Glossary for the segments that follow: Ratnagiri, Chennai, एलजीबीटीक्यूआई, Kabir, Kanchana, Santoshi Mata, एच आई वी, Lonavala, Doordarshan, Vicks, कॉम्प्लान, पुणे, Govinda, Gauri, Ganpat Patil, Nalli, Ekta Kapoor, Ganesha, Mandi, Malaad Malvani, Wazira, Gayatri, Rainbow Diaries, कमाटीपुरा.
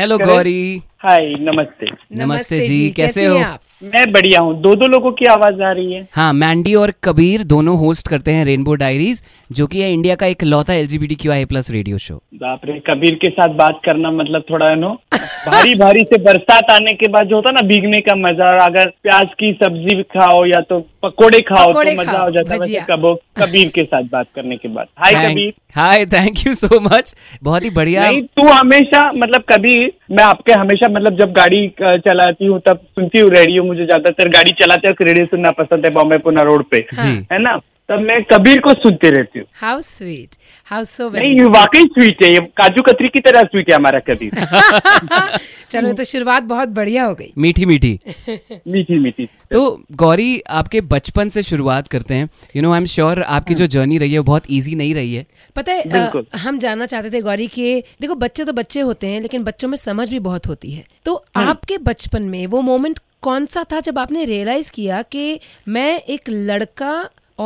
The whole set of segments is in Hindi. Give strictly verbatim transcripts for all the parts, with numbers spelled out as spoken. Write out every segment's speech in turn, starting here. हेलो गौरी। हाय, नमस्ते। नमस्ते जी, जी कैसे, कैसे हो आप? मैं बढ़िया हूँ। दो दो लोगों की आवाज आ रही है। हाँ, मैंडी और कबीर दोनों होस्ट करते हैं रेनबो डायरीज, जो कि है इंडिया का एक लौता एलजीबीटीक्यूआई प्लस रेडियो शो। बाप रे, कबीर के साथ बात करना मतलब थोड़ा नो भारी भारी से बरसात आने के बाद जो होता ना भीगने का मजा, अगर प्याज की सब्जी खाओ या तो पकोड़े खाओ तो मजा हो जाता है। कबीर के साथ बात करने के बाद hi Kabir. Hi, thank you so much, बहुत ही बढ़िया। तू हमेशा मतलब कबीर, मैं आपके हमेशा मतलब जब गाड़ी चलाती हूँ तब सुनती हूँ रेडियो। मुझे ज्यादातर गाड़ी चलाते वक्त रेडियो सुनना पसंद है, बॉम्बे पुना रोड पे है ना, तब मैं कबीर को सुनते रहती हूँ। How sweet, how so very. ये वाकई स्वीट है, ये काजू कतरी की तरह स्वीट है हमारा कबीर। चलो तो शुरुआत बहुत बढ़िया हो गई, मीठी मीठी मीठी मीठी। तो गौरी, आपके बचपन से शुरुआत करते हैं। You know I am sure आपकी जो जर्नी रही है वो बहुत इजी नहीं रही है। पता है आ, हम जानना चाहते थे गौरी के, देखो बच्चे तो बच्चे होते हैं लेकिन बच्चों में समझ भी बहुत होती है, तो आपके बचपन में वो मोमेंट कौन सा था जब आपने रियलाइज किया कि मैं एक लड़का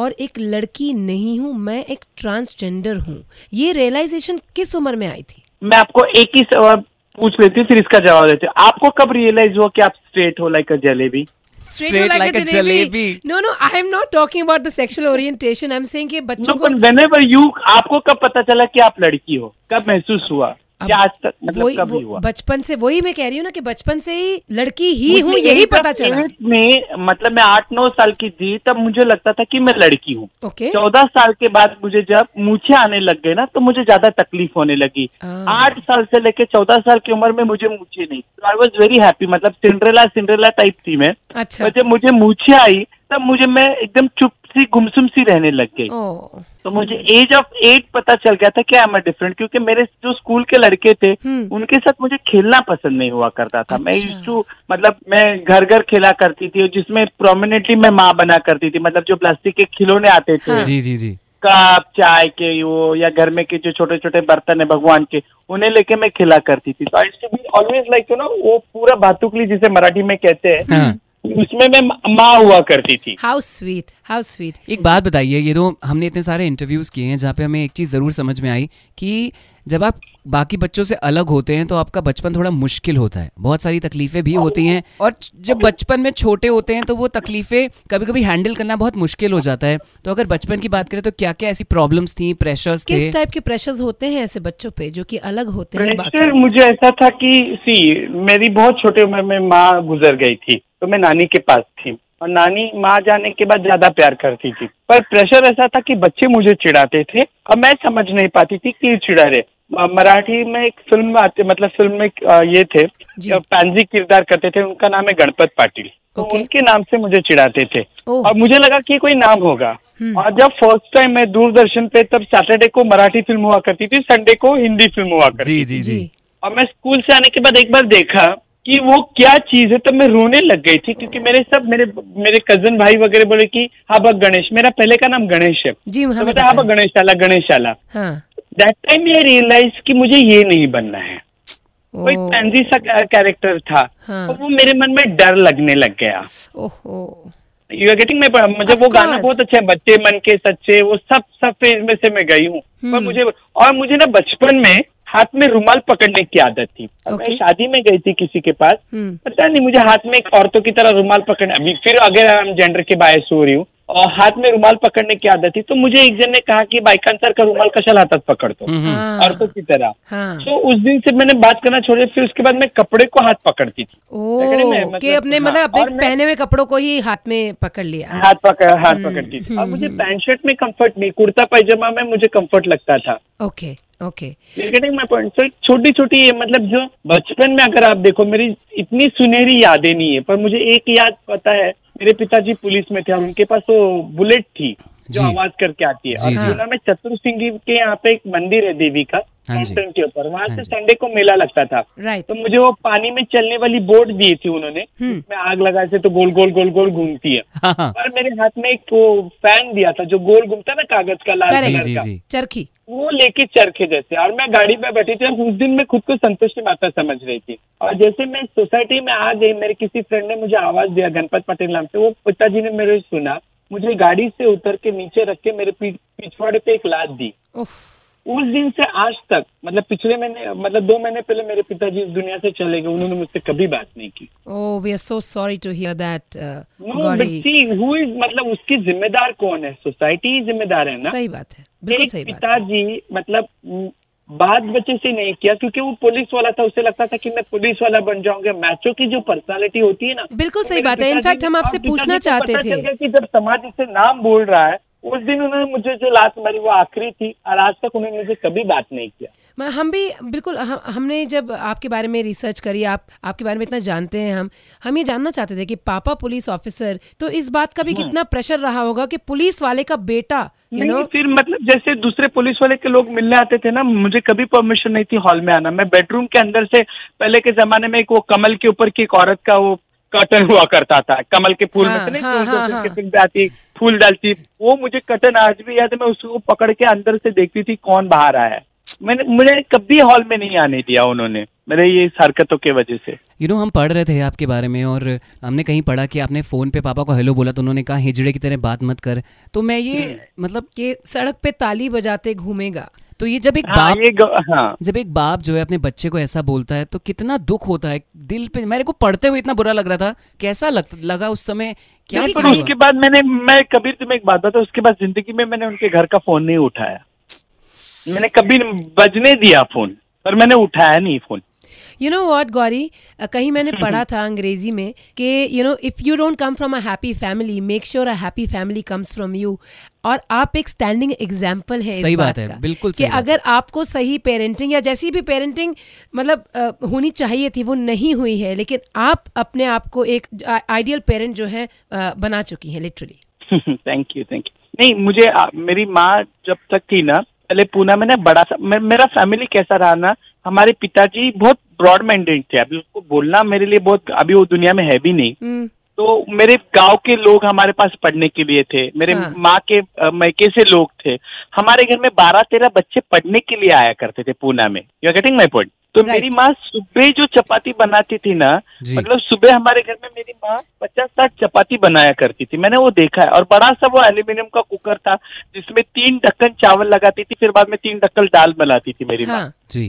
और एक लड़की नहीं हूँ, मैं एक ट्रांसजेंडर हूँ? ये रियलाइजेशन किस उम्र में आई थी? मैं आपको एक ही सवाल पूछ लेती हूँ फिर इसका जवाब देती हूँ। आपको कब रियलाइज हुआ कि आप स्ट्रेट हो? Like a jalebi. Straight like, like a jalebi. jalebi. No, no, I am not talking about the sexual orientation. I am saying कि बच्चों को. No, but whenever you, आपको कब पता चला कि आप लड़की हो? कब महसूस हुआ? क्या आज तक मतलब कब नहीं हुआ? बचपन से, वही मैं कह रही हूँ ना कि बचपन से ही लड़की ही हूँ, यही पता चला। में मतलब मैं आठ नौ साल की थी तब मुझे लगता था कि मैं लड़की हूँ। चौदह साल के बाद मुझे जब मूंछें आने लग गए ना तो मुझे ज्यादा तकलीफ होने लगी। आठ साल से लेके चौदह साल की उम्र में मुझे मूंछें नहीं, आई वॉज वेरी हैप्पी, मतलब सिंड्रेला सिंड्रेला टाइप थी मैं। अच्छा। जब मुझे मूंछें आई तब मुझे मैं एकदम चुप सी गुमसुम सी रहने लग गई। oh. तो मुझे एज ऑफ एट पता चल गया था क्या आई एम डिफरेंट, क्योंकि मेरे जो स्कूल के लड़के थे hmm. उनके साथ मुझे खेलना पसंद नहीं हुआ करता था। अच्छा. मैं इसको मतलब मैं घर घर खेला करती थी, जिसमें प्रोमिनेंटली मैं माँ बना करती थी, मतलब जो प्लास्टिक के खिलौने आते थे। हाँ. जी जी जी कप चाय के वो या घर में के जो छोटे छोटे बर्तन है भगवान के, उन्हें लेके मैं खेला करती थी। तो I to be always like you know वो पूरा भातुकली जिसे मराठी में कहते हैं, उसमें मैं माँ हुआ करती थी। How sweet, how sweet. एक बात बताइए, ये तो हमने इतने सारे इंटरव्यूज किए हैं जहाँ पे हमें एक चीज जरूर समझ में आई कि जब आप बाकी बच्चों से अलग होते हैं तो आपका बचपन थोड़ा मुश्किल होता है, बहुत सारी तकलीफें भी होती हैं, और जब बचपन में छोटे होते हैं तो वो तकलीफें कभी कभी हैंडल करना बहुत मुश्किल हो जाता है। तो अगर बचपन की बात करें तो क्या क्या ऐसी प्रॉब्लम्स थी, प्रेशर्स थे? किस टाइप के प्रेशर्स होते हैं ऐसे बच्चों पे जो कि अलग होते हैं? प्रेशर मुझे ऐसा था कि सी मेरी बहुत छोटे उम्र में माँ गुजर गई थी, तो मैं नानी के पास थी, और नानी माँ जाने के बाद ज्यादा प्यार करती थी, पर प्रेशर ऐसा था कि बच्चे मुझे चिढ़ाते थे और मैं समझ नहीं पाती थी कि चिढ़ा रहे। मराठी में एक फिल्म आते मतलब फिल्म में ये थे पांजी किरदार करते थे, उनका नाम है गणपत पाटिल। तो उनके नाम से मुझे चिढ़ाते थे और मुझे लगा कि कोई नाम होगा। और जब फर्स्ट टाइम मैं दूरदर्शन पे, तब सैटरडे को मराठी फिल्म हुआ करती थी, संडे को हिंदी फिल्म हुआ करती जी, थी जी। और मैं स्कूल से आने के बाद एक बार देखा कि वो क्या चीज है, तब मैं रोने लग गई थी, क्योंकि मेरे सब मेरे मेरे कजन भाई वगैरह बोले कि हाँ बा गणेश, मेरा पहले का नाम गणेश है, तो बता हाँ बा गणेशाला गणेशाला। दैट टाइम आई रियलाइज कि मुझे ये नहीं बनना है, कोई पैंजी सा कैरेक्टर था। हाँ. तो वो मेरे मन में डर लगने लग गया। यू आर गेटिंग, मैं मुझे वो गाना बहुत अच्छा है, बच्चे मन के सच्चे, वो सब सब फेज में से मैं गई हूँ। पर मुझे और मुझे ना बचपन में हाथ में रुमाल पकड़ने की आदत थी। okay. मैं शादी में गई थी किसी के पास, पता नहीं मुझे हाथ में एक औरतों की तरह रुमाल पकड़ने, अभी फिर अगर हम जेंडर के बायस हो रही हूँ, और हाथ में रुमाल पकड़ने की आदत थी, तो मुझे एक जन ने कहा कि बायकांसर का रुमाल कशाला हाथत पकड़तो औरतों की तरह। हाँ. तो उस दिन से मैंने बात करना छोड़ी, फिर उसके बाद मैं कपड़े को हाथ पकड़ती थी। ओ, मैं, मतलब, के अपने हाँ, मतलब अपने पहने हुए कपड़ों को ही हाथ में पकड़ लिया, हाथ पकड़ हाथ पकड़ती थी। और मुझे पैंट शर्ट में कम्फर्ट नहीं, कुर्ता पैजामा में मुझे कम्फर्ट लगता था। Okay okay okay. छोटी छोटी ये मतलब जो बचपन में अगर आप देखो, मेरी इतनी सुनहरी यादें नहीं है, पर मुझे एक याद पता है, मेरे पिताजी पुलिस में थे और उनके पास वो बुलेट थी जो आवाज करके आती है। जी, और पूना में चतुरसिंगी के यहाँ पे एक मंदिर है देवी का, माउंटेन के ऊपर, वहाँ से संडे को मेला लगता था। तो मुझे वो पानी में चलने वाली बोट दी थी उन्होंने, मैं आग लगा से तो गोल गोल गोल गोल घूमती है, और मेरे हाथ में एक वो फैन दिया था जो गोल घूमता ना, कागज का, लाल कलर का, चरखी, वो लेके चरखे जैसे। और मैं गाड़ी में बैठी थी, उस दिन मैं खुद को संतोषी माता समझ रही थी, और जैसे मैं सोसाइटी में आ गई, मेरे किसी फ्रेंड ने मुझे आवाज दिया गणपत पटेल नाम से, वो पिताजी ने मेरे सुना, मुझे गाड़ी से उतर के नीचे रख के मेरे पीछवाड़े पे एक लात दी। उस दिन से आज तक, मतलब पिछले महीने, मतलब दो महीने पहले मेरे पिताजी इस दुनिया से चले गए, उन्होंने मुझसे कभी बात नहीं की। Oh, we are so sorry to hear that. No, but see who is, मतलब उसकी जिम्मेदार कौन है? सोसाइटी जिम्मेदार है ना। सही बात है, बिल्कुल सही बात। पिताजी मतलब बात बच्चे से नहीं किया क्योंकि वो पुलिस वाला था, उसे लगता था कि मैं पुलिस वाला बन जाऊंगा। मैचों की जो पर्सनालिटी होती है ना, बिल्कुल तो सही बात है। इनफैक्ट हम आपसे पूछना चाहते थे कि जब समाज इसे नाम बोल रहा है, उस दिन उन्होंने मुझे जो लात मारी वो आखिरी थी और आज तक उन्होंने मुझे कभी बात नहीं किया। हम भी बिल्कुल हम, हमने जब आपके बारे में रिसर्च करी, आप आपके बारे में इतना जानते हैं, हम हम ये जानना चाहते थे कि पापा पुलिस ऑफिसर, तो इस बात का भी कितना प्रेशर रहा होगा कि पुलिस वाले का बेटा, यू नो। फिर मतलब जैसे दूसरे पुलिस वाले के लोग मिलने आते थे ना, मुझे कभी परमिशन नहीं थी हॉल में आना। मैं बेडरूम के अंदर से, पहले के जमाने में एक वो कमल के ऊपर की एक औरत का वो कटन हुआ करता था, कमल के फूल में से नहीं आती, फूल डालती, वो मुझे कटन आज भी याद है। मैं उसको पकड़ के अंदर से देखती थी कौन बाहर आया है। मैंने मुझे कभी हॉल में नहीं आने दिया उन्होंने, मेरे ये हरकतों के वजह से। यू नो, हम पढ़ रहे थे आपके बारे में और हमने कहीं पढ़ा कि आपने फोन पे पापा को हेलो बोला तो उन्होंने कहा हिजड़े की तरह बात मत कर। तो मैं ये मतलब कि सड़क पे ताली बजाते घूमेगा, तो ये जब एक हाँ, बाप हाँ। जब एक बाप जो है अपने बच्चे को ऐसा बोलता है तो कितना दुख होता है दिल पे। मेरे को पढ़ते हुए इतना बुरा लग रहा था, कैसा लग, लगा उस समय? क्या पर उसके बाद मैंने, मैं कबीर तुम्हें एक बात बताऊं, उसके बाद जिंदगी में मैंने उनके घर का फोन नहीं उठाया। मैंने कभी बजने दिया फोन पर मैंने उठाया नहीं phone. You know what Gauri, कहीं मैंने पढ़ा था अंग्रेजी में कि you know if you don't come from a happy family, make sure a happy family comes from you. और आप एक स्टैंडिंग एग्जाम्पल है। सही बात है, बिल्कुल सही। कि अगर आपको सही पेरेंटिंग या जैसी भी पेरेंटिंग मतलब आ, होनी चाहिए थी वो नहीं हुई है, लेकिन आप अपने आप को एक आइडियल पेरेंट जो है आ, बना चुकी हैं literally. Thank you, thank you. नहीं, मुझे आ, मेरी माँ जब तक थी ना, पहले पूना में ना बड़ा सा मे, मेरा फैमिली कैसा रहा ना, हमारे पिताजी बहुत ब्रॉड माइंडेड थे। अभी उसको बोलना मेरे लिए बहुत, अभी वो दुनिया में है भी नहीं। mm. तो मेरे गांव के लोग हमारे पास पढ़ने के लिए थे, मेरे हाँ. माँ के मैके से लोग थे। हमारे घर में बारह तेरह बच्चे पढ़ने के लिए आया करते थे पूना में। You are getting my point? तो right. मेरी माँ सुबह जो चपाती बनाती थी ना, मतलब सुबह हमारे घर में मेरी माँ पचास साठ चपाती बनाया करती थी, मैंने वो देखा है। और बड़ा सा वो एल्यूमिनियम का कुकर था जिसमें तीन ढक्कन चावल लगाती थी, फिर बाद में तीन ढक्कन दाल बनाती थी मेरी हाँ. माँ जी।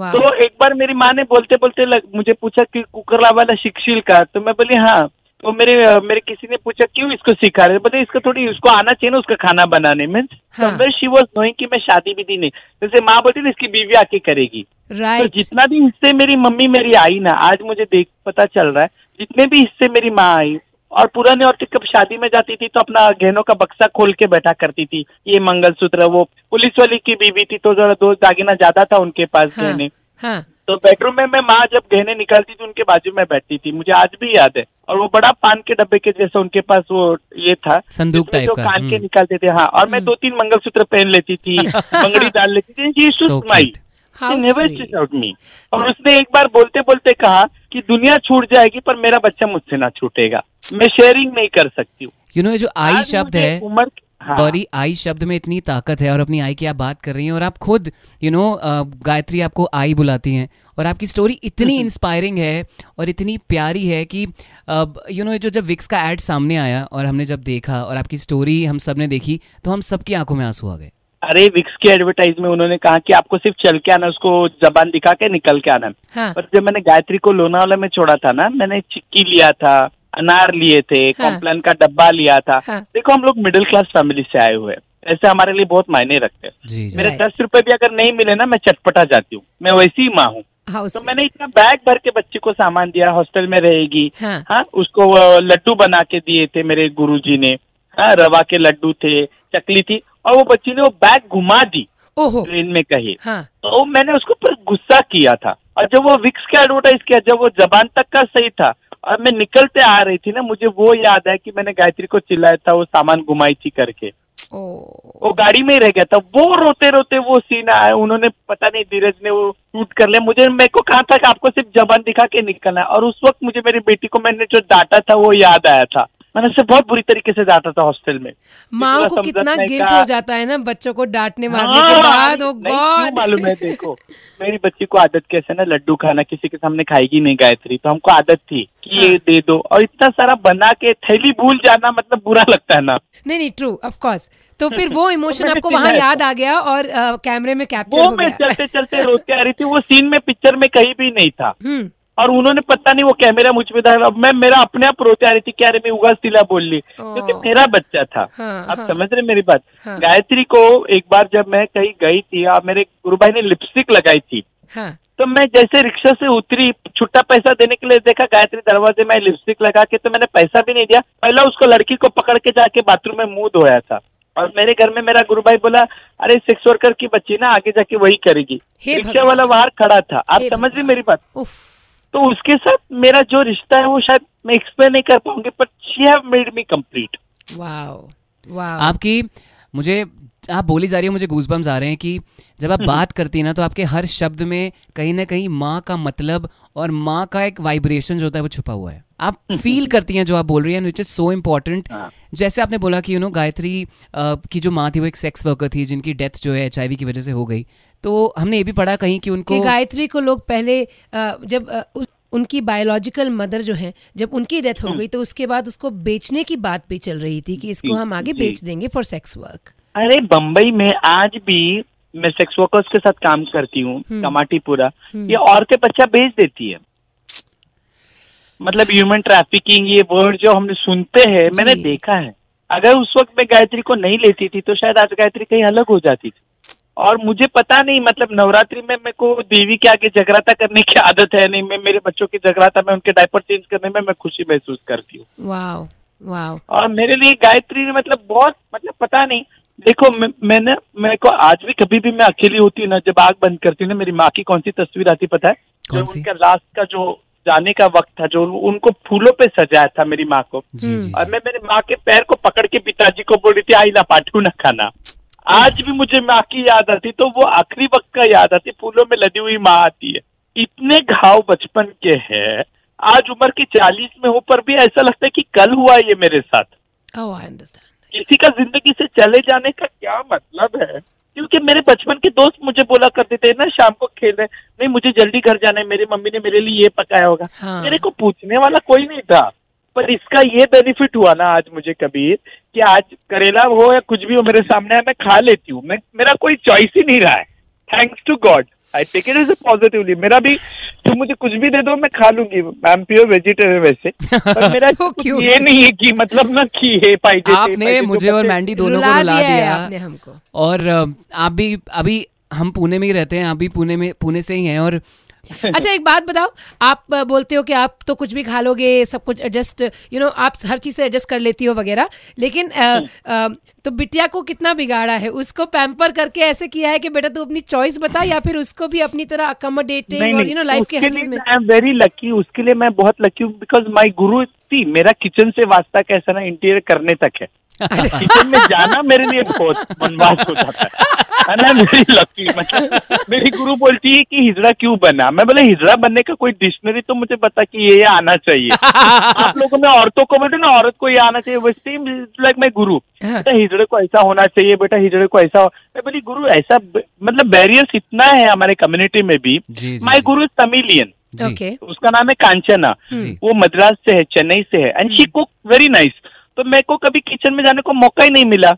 Wow. तो एक बार मेरी माँ ने बोलते बोलते लग, मुझे पूछा कि कुकरला वाला शिक्षिल का, तो मैं बोली हाँ। तो मेरे मेरे किसी ने पूछा क्यों इसको सिखा रहे, बोले इसको थोड़ी उसको आना चाहिए ना उसका खाना बनाने में। शी वाज नोइंग कि मैं शादी भी दी नहीं, जैसे माँ बोलती ना इसकी बीवी आके करेगी। right. तो जितना भी इससे मेरी मम्मी मेरी आई ना, आज मुझे देख पता चल रहा है, जितने भी इससे मेरी माँ आई, और पुराने औरतें कब शादी में जाती थी तो अपना गहनों का बक्सा खोल के बैठा करती थी, ये मंगलसूत्र, वो पुलिस वाली की बीवी थी तो जरा दो दागिना ज्यादा था उनके पास हाँ, गहने हाँ. तो बेडरूम में मैं माँ जब गहने निकालती थी उनके बाजू में बैठती थी, मुझे आज भी याद है। और वो बड़ा पान के डब्बे के जैसा उनके पास वो ये था संदूक टाइप का, कान के निकालते थे हाँ। और मैं दो तीन मंगलसूत्र पहन लेती थी, बंगड़ी डाल लेती थी। और उसने एक बार बोलते बोलते कहा कि दुनिया छूट जाएगी पर मेरा बच्चा मुझसे ना छूटेगा, मैं शेयरिंग नहीं कर सकती हूँ। यू नो, जो आई शब्द है उम्र हाँ। गौरी, आई शब्द में इतनी ताकत है और अपनी आई की आप बात कर रही हैं और आप खुद you you know know, Gayatri आपको आई बुलाती हैं और आपकी स्टोरी इतनी इंस्पायरिंग है और इतनी प्यारी है कि यू नो जो जब विक्स का एड सामने आया और हमने जब देखा और आपकी स्टोरी हम सब ने देखी तो हम सबकी आंखों में आंसू आ गए। अरे विक्स के एडवर्टाइज में उन्होंने कहा कि आपको सिर्फ चल के आना, उसको जबान दिखा के निकल के आना हाँ। पर जब मैंने गायत्री को लोनावाला में छोड़ा था ना, मैंने चिक्की लिया था, अनार लिए थे हाँ। कॉम्प्लान का डब्बा लिया था हाँ। देखो हम लोग मिडिल क्लास फैमिली से आए हुए, ऐसे हमारे लिए बहुत मायने रखते हैं। मेरे दस रुपए भी अगर नहीं मिले ना मैं चटपटा जाती हूँ, मैं वैसी ही माँ हूँ। तो मैंने इतना बैग भर के बच्चे को सामान दिया, हॉस्टल में रहेगी हाँ, हाँ? उसको लड्डू बना के दिए थे मेरे गुरुजी ने हाँ, रवा के लड्डू थे, चकली थी। और वो बच्ची ने वो बैग घुमा दी ट्रेन में कहीं हाँ। तो मैंने उसको गुस्सा किया था। और जब वो विक्स का एडवर्टाइज किया, जब वो जबान तक का सही था और मैं निकलते आ रही थी ना, मुझे वो याद है कि मैंने गायत्री को चिल्लाया था वो सामान घुमाई थी करके। ओ, वो गाड़ी में रह गया था, वो रोते रोते वो सीन आया। उन्होंने पता नहीं धीरज ने वो शूट कर लिया। मुझे मेरे को कहा था कि आपको सिर्फ जबान दिखा के निकलना है। और उस वक्त मुझे मेरी बेटी को मैंने जो डांटा था वो याद आया था। मैं उससे बहुत बुरी तरीके से जाता था हॉस्टल में। माँ को कितना गिल्ट हो जाता है ना बच्चों को डांटने मारने के बाद। ओ गॉड, मालूम है, देखो मेरी बच्ची को आदत कैसे ना, लड्डू खाना किसी के सामने खाएगी नहीं गायत्री, तो हमको आदत थी कि ये दे दो, और इतना सारा बना के थैली भूल जाना मतलब बुरा लगता है ना। नहीं नहीं, ट्रू ऑफ कोर्स। तो फिर वो इमोशन आपको वहाँ याद आ गया और कैमरे में कैप्चर हो गया। वो चलते चलते रोते आ रही थी, वो सीन में पिक्चर में कहीं भी नहीं था, और उन्होंने पता नहीं वो कैमरा मुझ पे था। अब मैं मेरा अपने आप रोते आ रही थी, क्या रे मैं उगास तिला बोल ली, क्योंकि मेरा बच्चा था। हाँ, आप हाँ, समझ रहे मेरी बात। हाँ, गायत्री को एक बार जब मैं कहीं गई थी और मेरे गुरु भाई ने लिपस्टिक लगाई थी, हाँ, तो मैं जैसे रिक्शा से उतरी छुट्टा पैसा देने के लिए, देखा गायत्री दरवाजे में लिपस्टिक लगा के, तो मैंने पैसा भी नहीं दिया। पहला उसको लड़की को पकड़ के जाके बाथरूम में मुंह धोया था, और मेरे घर में मेरा गुरु भाई बोला अरे सेक्स वर्कर की बच्ची ना, आगे जाके वही करेगी। रिक्शा वाला बाहर खड़ा था, आप समझ रहे मेरी बात। तो उसके साथ मेरा जो रिश्ता है वो शायद मैं एक्सप्लेन नहीं कर पाऊंगी, but she have made me complete. Wow wow, आपकी मुझे आप बोली जा रही है, मुझे गूजबम्स आ रहे हैं कि जब आप बात करती हैं ना, तो आपके हर शब्द में कहीं ना कहीं माँ का मतलब और माँ का एक वाइब्रेशन जो होता है वो छुपा हुआ है। आप फील करती हैं जो आप बोल रही हैं, विच इज़ सो इम्पॉर्टेंट। जैसे आपने बोला कि यू नो गायत्री की जो माँ थी वो एक सेक्स वर्कर थी, जिनकी डेथ जो है एच आई वी की वजह से हो गई। तो हमने ये भी पढ़ा कहीं कि उनको कि गायत्री को लोग पहले जब उनकी बायोलॉजिकल मदर जो है, जब उनकी डेथ हो गई तो उसके बाद उसको बेचने की बात भी चल रही थी कि इसको हम आगे बेच देंगे फॉर सेक्स वर्क। अरे बम्बई में आज भी मैं सेक्स वर्कर्स के साथ काम करती हूँ, कमाटीपुरा, ये औरतें बच्चा बेच देती है। मतलब ह्यूमन ट्रैफिकिंग, ये वर्ड जो हमने सुनते हैं, मैंने देखा है। अगर उस वक्त मैं गायत्री को नहीं लेती थी तो शायद आज गायत्री कहीं अलग हो जाती थी, और मुझे पता नहीं। मतलब नवरात्रि में मेरे को देवी के आगे जगराता करने की आदत है नहीं, मैं मेरे बच्चों की जगराता में उनके डायपर चेंज करने में मैं खुशी महसूस करती हूँ। वाव वाव। और मेरे लिए गायत्री ने मतलब बहुत, मतलब पता नहीं, देखो मैं, मैंने मेरे को आज भी कभी भी मैं अकेली होती हूँ ना, जब आग बंद करती हूँ ना, मेरी माँ की कौन सी तस्वीर आती पता है? कौन सी? उनका लास्ट का जो जाने का वक्त था, जो उनको फूलों पे सजाया था मेरी माँ को, और मैं मेरी माँ के पैर को पकड़ के पिताजी को बोल रही थी आई ना पाठू ना खाना। आज भी मुझे माँ की याद आती, तो वो आखिरी वक्त का याद आती, फूलों में लदी हुई माँ आती है। इतने घाव बचपन के हैं, आज उम्र की चालीस में हो पर भी ऐसा लगता है कि कल हुआ ये मेरे साथ। oh, I understand. किसी का जिंदगी से चले जाने का क्या मतलब है? क्योंकि मेरे बचपन के दोस्त मुझे बोला करते थे ना, शाम को खेलने, नहीं मुझे जल्दी घर जाना है, मेरी मम्मी ने मेरे लिए ये पकाया होगा। हाँ. मेरे को पूछने वाला कोई नहीं था, पर इसका ये बेनिफिट हुआ ना आज मुझे कबीर, कि आज करेला हो या कुछ भी हो मेरे सामने है, मैं खा लेती हूँ। मैं मेरा कोई चॉइस ही नहीं रहा है, thanks to God. I take it as a positively. मेरा भी तुम मुझे कुछ भी दे दो मैं खा लूंगी, आई एम प्योर वेजिटेरियन वैसे, पर मेरा so कुछ ये नहीं है कि मतलब ना कि है पाइजे। आपने मुझे और मैंडी दोनों को रुला दिया हमको, और आप भी, अभी हम पुणे में ही रहते हैं, आप भी पुणे में, पुणे से ही हैं। और अच्छा एक बात बताओ, आप बोलते हो कि आप तो कुछ भी खा लोगे, सब कुछ एडजस्ट, यू नो आप हर चीज़ से एडजस्ट कर लेती हो वगैरह, लेकिन आ, आ, तो बिटिया को कितना बिगाड़ा है, उसको पैम्पर करके ऐसे किया है कि बेटा तू अपनी चॉइस बता, या फिर उसको भी अपनी तरह अकोमोडेटिंग, और यू नो लाइफ के हर चीज में। आई एम वेरी लकी, उसके लिए मैं बहुत लकी हूँ, बिकॉज माई गुरु थी। मेरा किचन से वास्ता कैसा ना, इंटीरियर करने तक है, किचन में जाना मेरे लिए बहुत वनवास हो जाता है। मेरी लकी, मतलब मेरी गुरु बोलती है कि हिजड़ा क्यों बना, मैं बोले हिजड़ा बनने का कोई डिक्शनरी तो मुझे बता कि ये आना चाहिए। आप लोगों में औरतों को बोलते ना, औरत को ये आना चाहिए, वैसे लाइक माई गुरु, बेटा हिजड़े को ऐसा होना चाहिए, बेटा हिजड़े को ऐसा। मैं बोली गुरु ऐसा, मतलब बैरियर्स इतना है हमारे कम्युनिटी में भी। माई गुरु इज तमिलियन, उसका नाम है कांचना, वो मद्रास से है, चेन्नई से है, and she cook very nice. तो मेरे को कभी किचन में जाने को मौका ही नहीं मिला,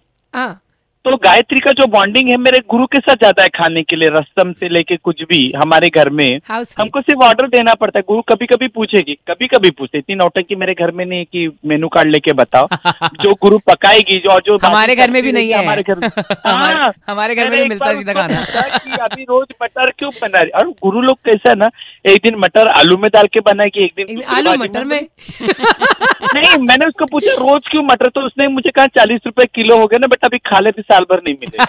तो गायत्री का जो बॉन्डिंग है मेरे गुरु के साथ ज्यादा है। खाने के लिए रसम से लेके कुछ भी हमारे घर में हमको सिर्फ ऑर्डर देना पड़ता है। गुरु कभी कभी पूछेगी, कभी कभी पूछे, इतनी नौटंकी मेरे घर में नहीं कि मेनू कार्ड लेके बताओ। जो गुरु पकाएगी, जो जो हमारे घर में भी नहीं है, हमारे घर हमारे घर में भी मिलता सीधा खाना। अभी रोज मटर क्यों बना रही, और गुरु लोग कैसा ना, एक दिन मटर आलू में डाल के बनाएगी, एक दिन आलू मटर में नहीं। मैंने उसको पूछा रोज क्यों मटर, तो उसने मुझे कहा चालीस रुपए किलो हो गया ना बेटा, अभी खा लेते साल भर नहीं मिले।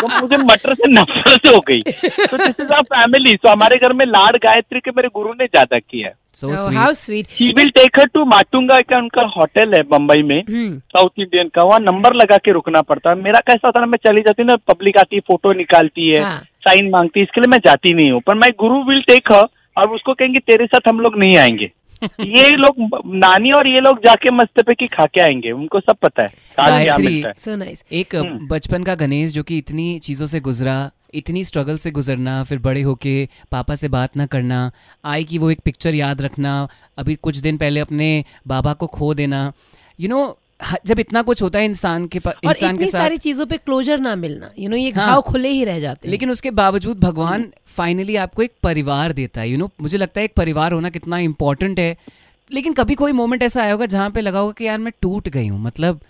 तो मुझे मटर से नफरत हो गई। तो दिस इज आवर फैमिली, तो हमारे घर में लाड गायत्री के मेरे गुरु ने ज्यादा किया। So oh, sweet. How sweet. He will take her to Matunga का उनका होटल है बम्बई में, साउथ hmm. इंडियन का, वहाँ नंबर लगा के रुकना पड़ता है। मेरा कैसा होता है, मैं चली जाती हूँ ना, पब्लिक आती है, फोटो निकालती है, ah. साइन मांगती है, इसके लिए मैं जाती नहीं हूँ। पर माई गुरु विल टेक हर, और उसको कहेंगे तेरे साथ हम लोग नहीं आएंगे। ये लोग नानी और ये लोग जाके मस्ते पे की खा के आएंगे, उनको सब पता है, गायत्री, so nice. एक बचपन का गणेश जो कि इतनी चीजों से गुजरा, इतनी स्ट्रगल से गुजरना, फिर बड़े होके पापा से बात ना करना, आई की वो एक पिक्चर याद रखना, अभी कुछ दिन पहले अपने बाबा को खो देना, यू you नो know, जब इतना कुछ होता है इंसान के पास, इंसान के साथ सारी चीजों पे क्लोजर ना मिलना, यू नो ये घाव खुले ही रह जाते हैं, लेकिन उसके बावजूद भगवान फाइनली आपको एक परिवार देता है, यू नो मुझे लगता है एक परिवार होना कितना इम्पोर्टेंट है। लेकिन कभी कोई मोमेंट ऐसा आया होगा जहाँ पे लगा होगा कि यार मैं टूट गई हूँ, मतलब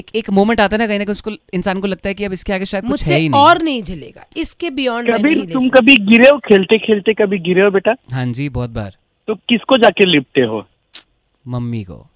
एक एक मोमेंट आता है ना कहीं ना कहीं, उसको इंसान को लगता है कि अब इसके आगे शायद कुछ है ही नहीं और नहीं झेलेगा, इसके बियॉन्ड। कभी तुम कभी गिरे हो खेलते खेलते, कभी गिरे हो बेटा? हाँ जी बहुत बार। तो किसको जाके लिपते हो? मम्मी को।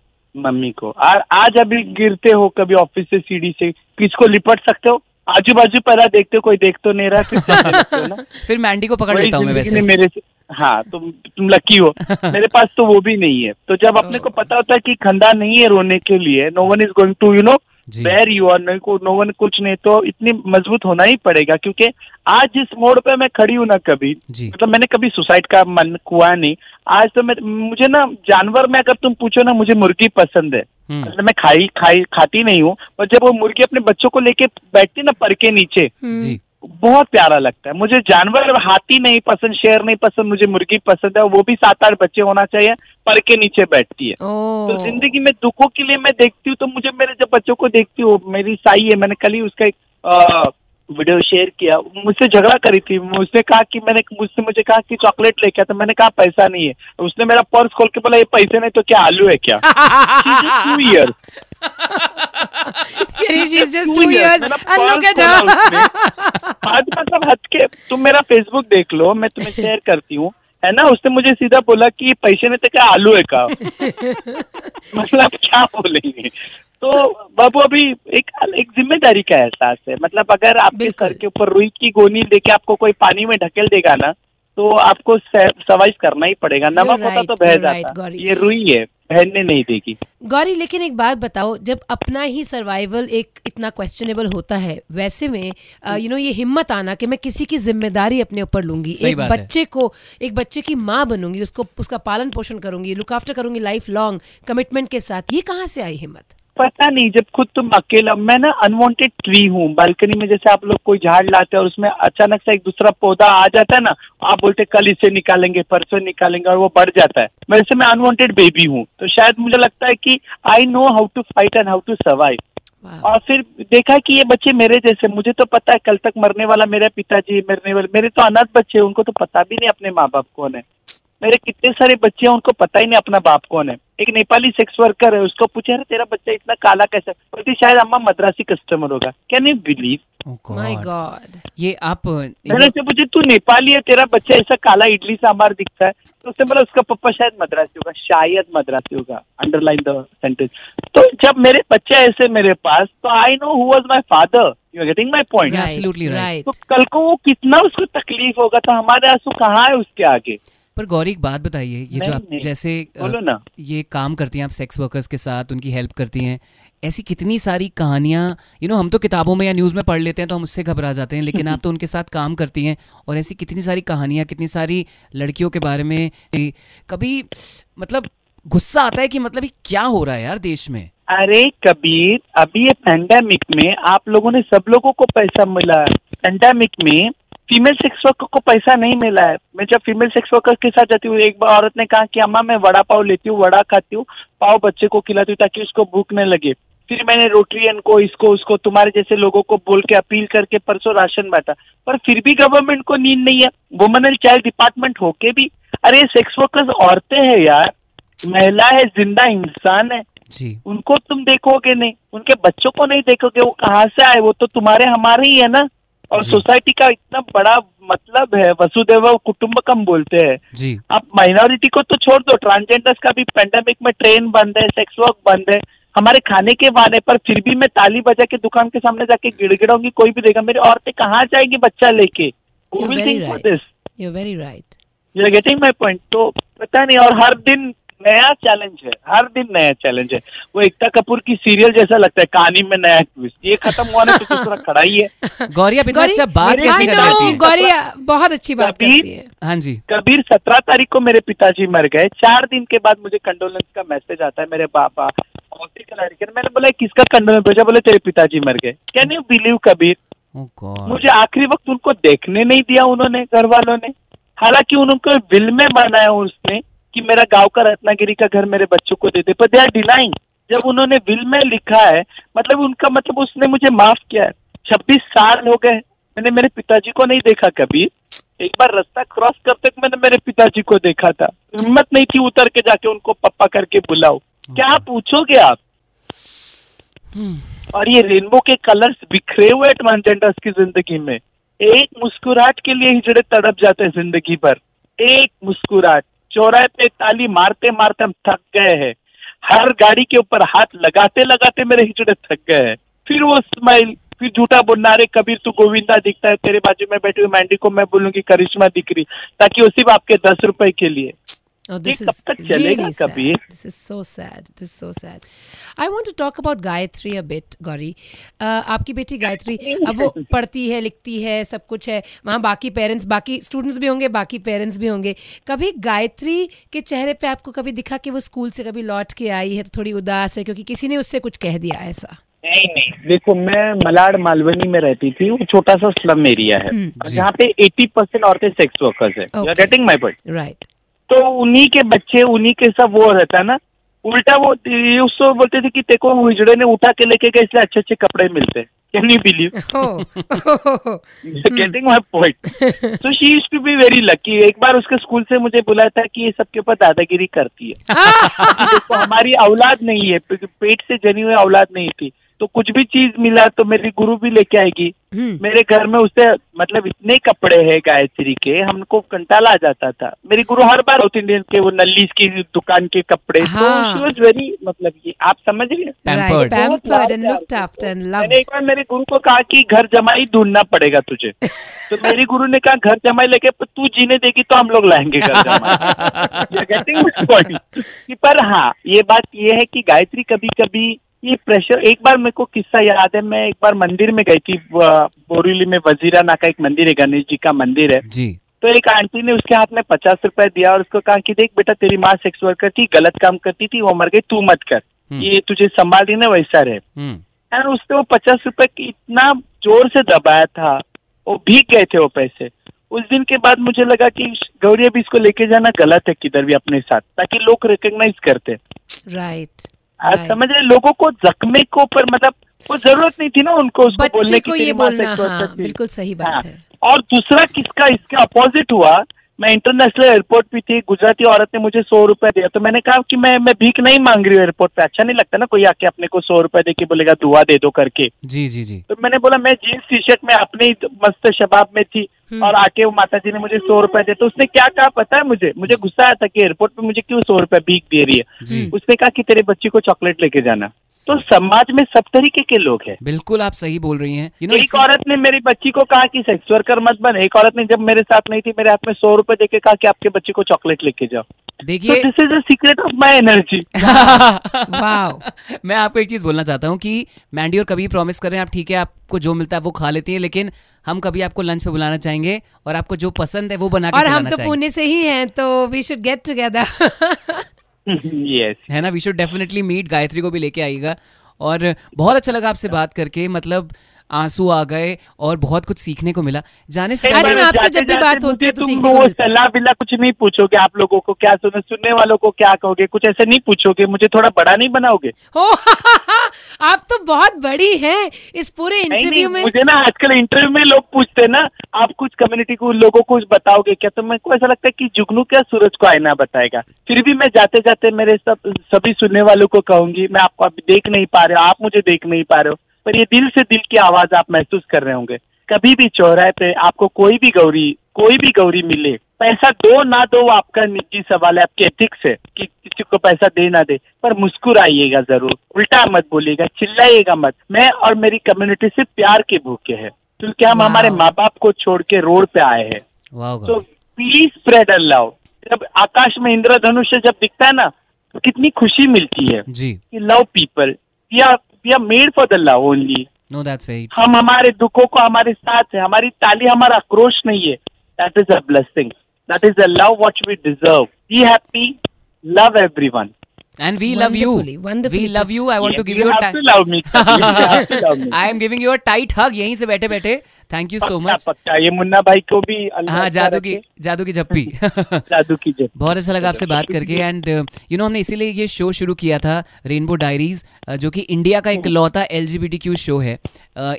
मम्मी को। और आज अभी गिरते हो कभी ऑफिस से सीढ़ी से, किसको लिपट सकते हो? आजू बाजू पहला देखते हो, कोई देख तो नहीं रहा, फिर ना फिर मैंडी को पकड़ लेता हूं मैं वैसे। मेरे से हाँ तुम तुम लकी हो, मेरे पास तो वो भी नहीं है। तो जब अपने को पता होता है कि खंडा नहीं है रोने के लिए, no one is going to you know bear you are, no one कुछ नहीं, तो इतनी मजबूत होना ही पड़ेगा। क्योंकि आज जिस मोड़ पे मैं खड़ी हूँ ना, कभी मतलब मैंने कभी सुसाइड का मन हुआ नहीं। आज तो मैं, मुझे ना जानवर में अगर तुम पूछो ना, मुझे मुर्गी पसंद है, मतलब मैं खाई खाई खाती नहीं हूँ, पर जब वो मुर्गी अपने बच्चों को लेके बैठती ना पर के नीचे, बहुत प्यारा लगता है। मुझे जानवर हाथी नहीं पसंद, शेर नहीं पसंद, मुझे मुर्गी पसंद है, वो भी सात आठ बच्चे होना चाहिए, पर के नीचे बैठती है। तो जिंदगी में दुखों के लिए मैं देखती हूँ, तो मुझे मेरे जब बच्चों को देखती हूँ, मेरी साई है, मैंने कल ही उसका एक वीडियो शेयर किया, मुझसे झगड़ा करी थी, मुझसे कहा कि मैंने मुझसे मुझे कहा कि चॉकलेट लेके आता, मैंने कहा पैसा नहीं है, उसने मेरा पर्स खोल के बोला ये पैसे नहीं तो क्या आलू है क्या? टू ईयर आज, मतलब हद के, तुम मेरा फेसबुक देख लो, मैं तुम्हें शेयर करती हूँ, है ना। उसने मुझे सीधा बोला कि पैसे नहीं तो क्या आलू है का, मतलब क्या बोलेंगे। तो बाबू अभी एक एक जिम्मेदारी का एहसास है, मतलब अगर आपके सर के ऊपर रुई की गोली देके आपको कोई पानी में ढकेल देगा ना, तो आपको सर्वाइव करना ही पड़ेगा। नमक होता तो बह जाता, ये रुई है, बहने नहीं देगी। गौरी लेकिन एक बात बताओ, जब अपना ही सर्वाइवल एक इतना क्वेश्चनेबल होता है, वैसे में यू नो ये हिम्मत आना कि मैं किसी की जिम्मेदारी अपने ऊपर लूंगी, एक बच्चे को, एक बच्चे की माँ बनूंगी, उसको उसका पालन पोषण करूंगी, लुक आफ्टर करूंगी लाइफ लॉन्ग कमिटमेंट के साथ, ये कहाँ से आई हिम्मत? पता नहीं, जब खुद तुम अकेला, मैं ना अनवांटेड ट्री हूँ, बालकनी में जैसे आप लोग कोई झाड़ लाते हैं और उसमें अचानक से एक दूसरा पौधा आ जाता है ना, आप बोलते कल इसे निकालेंगे परसों निकालेंगे और वो बढ़ जाता है, वैसे मैं अनवांटेड बेबी हूँ। तो शायद मुझे लगता है कि I know how to fight and how to survive. और फिर देखा कि ये बच्चे मेरे जैसे, मुझे तो पता है कल तक मरने वाला मेरे पिताजी, मरने वाले मेरे तो अनाथ बच्चे, उनको तो पता भी नहीं अपने माँ बाप कौन है। मेरे कितने सारे बच्चे हैं उनको पता ही नहीं अपना बाप कौन है। एक नेपाली सेक्स वर्कर है, उसको पूछा अरे तेरा बच्चा इतना काला कैसा, बोलती शायद अम्मा मद्रासी कस्टमर होगा। Can you believe, my God. ये आप मैंने से पूछे तू नेपाली है, तेरा बच्चा ऐसा काला इडली सांभर दिखता है, तो उसने बोला उसका पप्पा शायद मद्रासी होगा, शायद मद्रासी होगा, अंडरलाइन द सेंटेंस। तो जब मेरे बच्चे ऐसे मेरे पास, तो I know who was my father, you are getting my point, absolutely right. तो कल को वो कितना उसको तकलीफ होगा, तो हमारे आंसू कहाँ है उसके आगे। पर गौरी एक बात बताइए, ये जो आप जैसे आ, ये काम करती हैं, आप सेक्स वर्कर्स के साथ उनकी हेल्प करती हैं, ऐसी कितनी सारी कहानियां यू नो हम तो किताबों में या न्यूज़ में पढ़ लेते हैं तो हम उससे घबरा जाते हैं, लेकिन आप तो उनके साथ काम करती हैं, और ऐसी कितनी सारी कहानियां, कितनी सारी लड़कियों के बारे में, कभी मतलब गुस्सा आता है कि मतलब ये क्या हो रहा है यार देश में? अरे कबीर, अभी ये पेंडेमिक में आप लोगों ने, सब लोगों को पैसा मिला, पेंडेमिक में फीमेल सेक्स वर्कर को पैसा नहीं मिला है। मैं जब फीमेल सेक्स वर्कर के साथ जाती हूँ, एक बार औरत ने कहा कि अम्मा मैं वड़ा पाव लेती हूँ, वड़ा खाती हूँ, पाव बच्चे को खिलाती हूँ ताकि उसको भूख न लगे। फिर मैंने रोटरियन को, इसको उसको, तुम्हारे जैसे लोगों को बोल के अपील करके परसों राशन बांटा, पर फिर भी गवर्नमेंट को नींद नहीं है, वुमेन एंड चाइल्ड डिपार्टमेंट होके भी। अरे सेक्स वर्कर्स औरतें हैं यार, महिला है, जिंदा इंसान है जी। उनको तुम देखोगे नहीं, उनके बच्चों को नहीं देखोगे, वो कहाँ से आए, वो तो तुम्हारे हमारे ही है ना। और सोसाइटी का इतना बड़ा मतलब है, वसुधैव कुटुंबकम बोलते हैं। अब माइनॉरिटी को तो छोड़ दो, ट्रांसजेंडर्स का भी पेंडेमिक में ट्रेन बंद है, सेक्स वर्क बंद है, हमारे खाने के वाने पर, फिर भी मैं ताली बजा के दुकान के सामने जाके गिड़गिड़ाऊंगी, कोई भी देगा। मेरी औरतें कहाँ जाएंगी बच्चा लेके? You will think for this, you are getting my point. तो पता नहीं, और हर दिन नया चैलेंज है, हर दिन नया चैलेंज है। वो एकता कपूर की सीरियल जैसा लगता है, कहानी में नया ट्विस्ट। ये खत्म हुआ ना तो दूसरा खड़ा ही है। गौरी आप इतना अच्छा बात कैसे कर लेती हैं? गौरी बहुत अच्छी बात करती है। हाँ जी कबीर, सत्रह तारीख को मेरे पिताजी मर गए। चार दिन के बाद मुझे कंडोलेंस का मैसेज आता है मेरे पापा। मैंने बोला किसका कंडोलेंस भेजा? बोले तेरे पिताजी मर गए। कैन यू बिलीव कबीर, मुझे आखिरी वक्त उनको देखने नहीं दिया उन्होंने, घर वालों ने। हालांकि उनको बिल में बनाया उसने कि मेरा गांव का रत्नागिरी का घर मेरे बच्चों को दे दे, पर दे आर डिनाइंग। जब उन्होंने बिल में लिखा है मतलब उनका मतलब उसने मुझे माफ किया है। छब्बीस साल हो गए मैंने मेरे पिताजी को नहीं देखा कभी। एक बार रास्ता क्रॉस करते मैंने मेरे पिताजी को देखा था, हिम्मत नहीं थी उतर के जाके उनको पप्पा करके बुलाओ। क्या पूछोगे आप? और ये रेनबो के कलर्स बिखरे हुए ट्रांसजेंडर्स की जिंदगी में। एक मुस्कुराहट के लिए हिजड़े तड़प जाते हैं जिंदगी पर। एक मुस्कुराहट, चौराहे पे ताली मारते मारते हम थक गए हैं। हर गाड़ी के ऊपर हाथ लगाते लगाते मेरे हिजड़े थक गए हैं। फिर वो स्माइल, फिर झूठा बोलना, अरे कबीर तू गोविंदा दिखता है, तेरे बाजू में बैठी हुई मैंडी को मैं बोलूंगी करिश्मा दिख रही, ताकि वो सिर्फ आपके दस रुपए के लिए। Oh, this is really sad. This is so sad. This is so sad. I want to talk about Gayatri a bit, Gauri. Uh, आपकी बेटी गायत्री अब वो पढ़ती है, लिखती है, सब कुछ है। वहाँ बाकी पेरेंट्स, बाकी स्टूडेंट्स भी होंगे, बाकी पेरेंट्स भी होंगे। कभी गायत्री के चेहरे पे आपको कभी दिखा कि वो स्कूल से कभी लौट के आई है तो थोड़ी उदास है क्योंकि किसी ने उससे कुछ कह दिया? ऐसा नहीं नहीं, देखो मैं मलाड मालवनी में रहती थी, वो छोटा सा स्लम एरिया है जहाँ पे एटी परसेंट औरतें सेक्स वर्कर्स है। You are getting my point, right? तो उन्हीं के बच्चे, उन्हीं के सब वो रहता ना। उल्टा वो उसको बोलते थे कि देखो हिजड़े ने उठा के लेके गए इसलिए अच्छे अच्छे कपड़े मिलते हैं। Can you believe, getting my point? So she used to be very lucky. एक बार उसके स्कूल से मुझे बुलाया था कि ये सबके ऊपर दादागिरी करती है। तो हमारी औलाद नहीं है, पेट से जनी हुई औलाद नहीं थी, तो कुछ भी चीज मिला तो मेरी गुरु भी लेके आएगी। मेरे घर में उससे मतलब इतने कपड़े हैं गायत्री के, हमको कंटाला आ जाता था। मेरी गुरु हर बार साउथ इंडियन के वो नल्ली की दुकान के कपड़े, हाँ। तो वेरी मतलब ये आप समझ रहे हैं। एक बार मेरे गुरु को कहा कि घर जमाई ढूंढना पड़ेगा तुझे, तो मेरी गुरु ने कहा घर जमाई लेके तू जीने देगी तो हम लोग लाएंगे घर जमाई। पर हाँ ये बात ये है कि गायत्री कभी कभी ये प्रेशर। एक बार मेरे को किस्सा याद है, मैं एक बार मंदिर में गई थी बोरीवली में, वजीरा ना का एक मंदिर है, गणेश जी का मंदिर है जी। तो एक आंटी ने उसके हाथ में पचास रुपए दिया और उसको कहा कि देख बेटा तेरी माँ सेक्स वर्कर थी, गलत काम करती थी, वो मर गई, तू मत कर, ये तुझे संभाल रही ना वैसा रहे। और उसने वो पचास रुपए इतना जोर से दबाया था, वो भीग गए थे वो पैसे। उस दिन के बाद मुझे लगा कि गौरी अभी इसको लेके जाना गलत है किधर भी अपने साथ, ताकि लोग रिकॉग्नाइज करते, राइट? आज समझ रहे, लोगों को जख्मे को पर मतलब वो जरूरत नहीं थी ना उनको उसको बोलने की, ये बोलना, हाँ, बिल्कुल सही बात हाँ। है। और दूसरा किसका इसका अपोजिट हुआ, मैं इंटरनेशनल एयरपोर्ट पे थी, गुजराती औरत ने मुझे सौ रुपए दिया, तो मैंने कहा कि मैं मैं भीख नहीं मांग रही हूँ एयरपोर्ट पे। अच्छा नहीं लगता ना कोई आके अपने को सौ रुपए दे के बोलेगा दुआ दे दो करके, जी जी जी। तो मैंने बोला मैं जीन्स टी शर्ट में अपने मस्त शबाब में थी और आके वो माता जी ने मुझे सौ रुपए दिया। तो उसने क्या कहा पता है, मुझे मुझे गुस्सा आया था कि एयरपोर्ट पे मुझे क्यों सौ रुपए भीख दे रही है। उसने कहा कि तेरे बच्ची को चॉकलेट लेके जाना। तो समाज में सब तरीके के लोग हैं। बिल्कुल आप सही बोल रही हैं। you know, एक औरत ने मेरी बच्ची को कहा कि सेक्स वर्कर मत बन, एक औरत ने जब मेरे साथ नहीं थी मेरे हाथ में सौ रुपए दे के कहा कि आपके बच्चे को चॉकलेट लेके जाओ। देखिए this is the secret of my energy. मैं आपको एक चीज बोलना चाहता हूँ कि मैंडी और कबीर प्रॉमिस कर रहे हैं आप, ठीक है आपको जो मिलता है वो खा लेती है, लेकिन हम कभी आपको लंच पे बुलाना चाहेंगे और आपको जो पसंद है वो बना के खिलाना चाहेंगे। और हम तो पुणे से ही हैं तो वी शुड गेट टुगेदर, है ना? We should definitely meet. Gayatri को भी लेके आइएगा। और बहुत अच्छा लगा आपसे बात करके, मतलब आंसू आ गए और बहुत कुछ सीखने को मिला। जाने से पहले आपसे जब भी बात होती है तो सीखने को मिलता है। सलाह बिल्ला कुछ नहीं पूछोगे आप लोगों को, क्या सुनने सुनने वालों को क्या कहोगे, कुछ ऐसे नहीं पूछोगे, मुझे थोड़ा बड़ा नहीं बनाओगे? आप तो बहुत बड़ी हैं इस पूरे इंटरव्यू में। मुझे ना आजकल इंटरव्यू में लोग पूछते हैं ना आप कुछ कम्युनिटी को लोगों को बताओगे क्या, तो मेरे को ऐसा लगता है कि जुगनू क्या सूरज को आईना बताएगा। फिर भी मैं जाते जाते मेरे सब सभी सुनने वालों को कहूंगी, मैं आपको देख नहीं पा रहे हो, आप मुझे देख नहीं पा रहे हो, पर ये दिल से दिल की आवाज आप महसूस कर रहे होंगे। कभी भी चौराहे पे आपको कोई भी गौरी कोई भी गौरी मिले, पैसा दो ना दो वो आपका निजी सवाल है, आपके एथिक्स है कि किसी को पैसा दे ना दे, पर मुस्कुराइएगा जरूर, उल्टा मत बोलिएगा, चिल्लाइएगा मत। मैं और मेरी कम्युनिटी से प्यार के भूखे हैं क्योंकि हम हमारे माँ बाप को छोड़ के रोड पे आए हैं। तो प्लीज स्प्रेड अ लव। जब आकाश में इंद्रधनुष जब दिखता है ना कितनी खुशी मिलती है कि love people, we are we are made for the love only. No that's very true. हम हमारे दुखों को हमारे साथ है, हमारी ताली हमारा आक्रोश नहीं है। That is a blessing, that is a love what we deserve. Be happy, love everyone. And we love you. Wonderfully. We love you. I want yes, to give you. You have a to love me. I am giving you a tight hug. यहीं से बैठे बैठे. Thank you so much. पक्का ये मुन्ना भाई को भी. हाँ जादू की जादू की झप्पी. जादू की झप्पी. बहुत अच्छा लगा आपसे बात करके and you know हमने इसीलिए ये शो शुरू किया था Rainbow Diaries, जो कि इंडिया का इकलौता L G B T Q show है.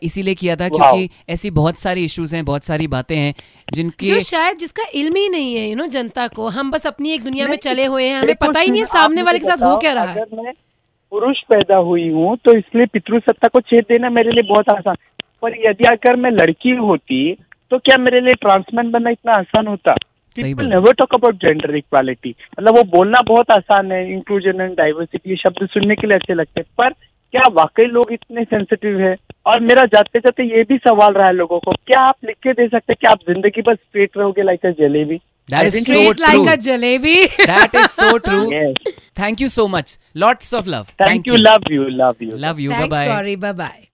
इसीलिए किया था क्योंकि ऐसी बहुत सारी इश्यूज हैं, बहुत सारी बातें हैं जिनकी जो शायद जिसका इल्म ही नहीं है यू नो जनता को। हम बस अपनी एक दुनिया में चले हुए हैं, हमें पता ही नहीं है सामने वाले के साथ हो क्या रहा है। अगर मैं पुरुष पैदा हुई हूँ तो इसलिए पितृसत्ता को छेद देना मेरे लिए बहुत आसान, पर यदि अगर मैं लड़की होती तो क्या मेरे लिए ट्रांसमैन बनना इतना आसान होता? People never talk about gender equality। मतलब वो बोलना बहुत आसान है, इंक्लूजन एंड डाइवर्सिटी शब्द सुनने के लिए अच्छे लगते हैं, पर क्या वाकई लोग इतने सेंसिटिव है? और मेरा जाते जाते ये भी सवाल रहा है लोगों को, क्या आप लिख के दे सकते हैं कि आप जिंदगी पर स्ट्रेट रहोगे like a jalebi? That is so true. Like a jalebi. That is so true. Yes. Thank you so much. Lots of love. Thank, Thank you. you. Love you. Love you. Love you. Bye bye. Thanks, Gauri. Bye bye.